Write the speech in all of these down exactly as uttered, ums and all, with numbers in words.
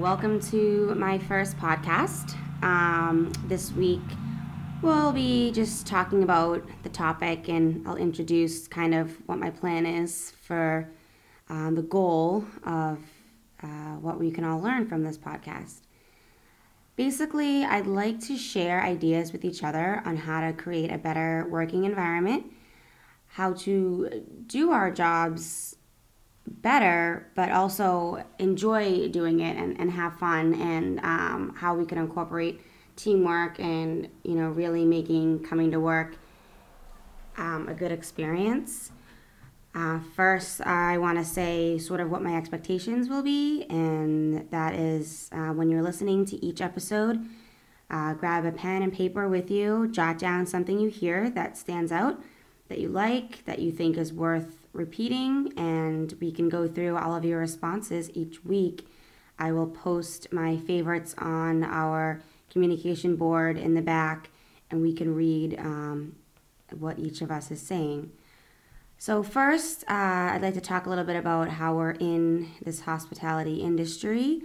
welcome to my first podcast. Um, this week we'll be just talking about the topic, and I'll introduce kind of what my plan is for um, the goal of uh, what we can all learn from this podcast. Basically, I'd like to share ideas with each other on how to create a better working environment, how to do our jobs better, but also enjoy doing it and, and have fun, and um, how we can incorporate teamwork and, you know, really making coming to work um, a good experience. Uh, first, I want to say sort of what my expectations will be, and that is uh, when you're listening to each episode, uh, grab a pen and paper with you, jot down something you hear that stands out, that you like, that you think is worth repeating, and we can go through all of your responses each week. I will post my favorites on our communication board in the back, and we can read um, what each of us is saying. So first, uh, I'd like to talk a little bit about how we're in this hospitality industry,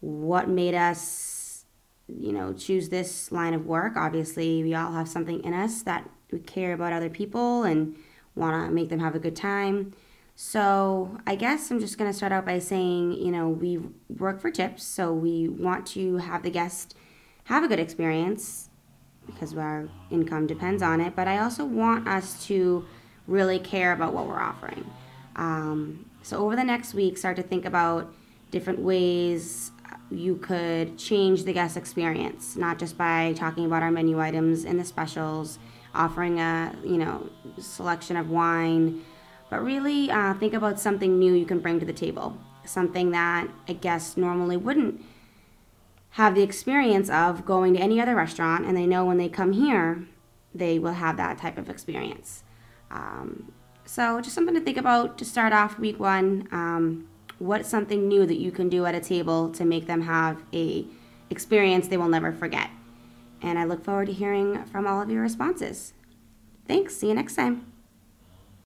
what made us, you know, choose this line of work. Obviously, we all have something in us that we care about other people and want to make them have a good time. So I guess I'm just going to start out by saying, you know, we work for tips, so we want to have the guest have a good experience because our income depends on it, but I also want us to really care about what we're offering. Um, so over the next week, start to think about different ways you could change the guest experience, not just by talking about our menu items and the specials, offering a, you know, selection of wine, but really uh, think about something new you can bring to the table, something that a guest normally wouldn't have the experience of going to any other restaurant, and they know when they come here, they will have that type of experience. Um, so just something to think about to start off week one. Um, what's something new that you can do at a table to make them have a experience they will never forget? And I look forward to hearing from all of your responses. Thanks. See you next time.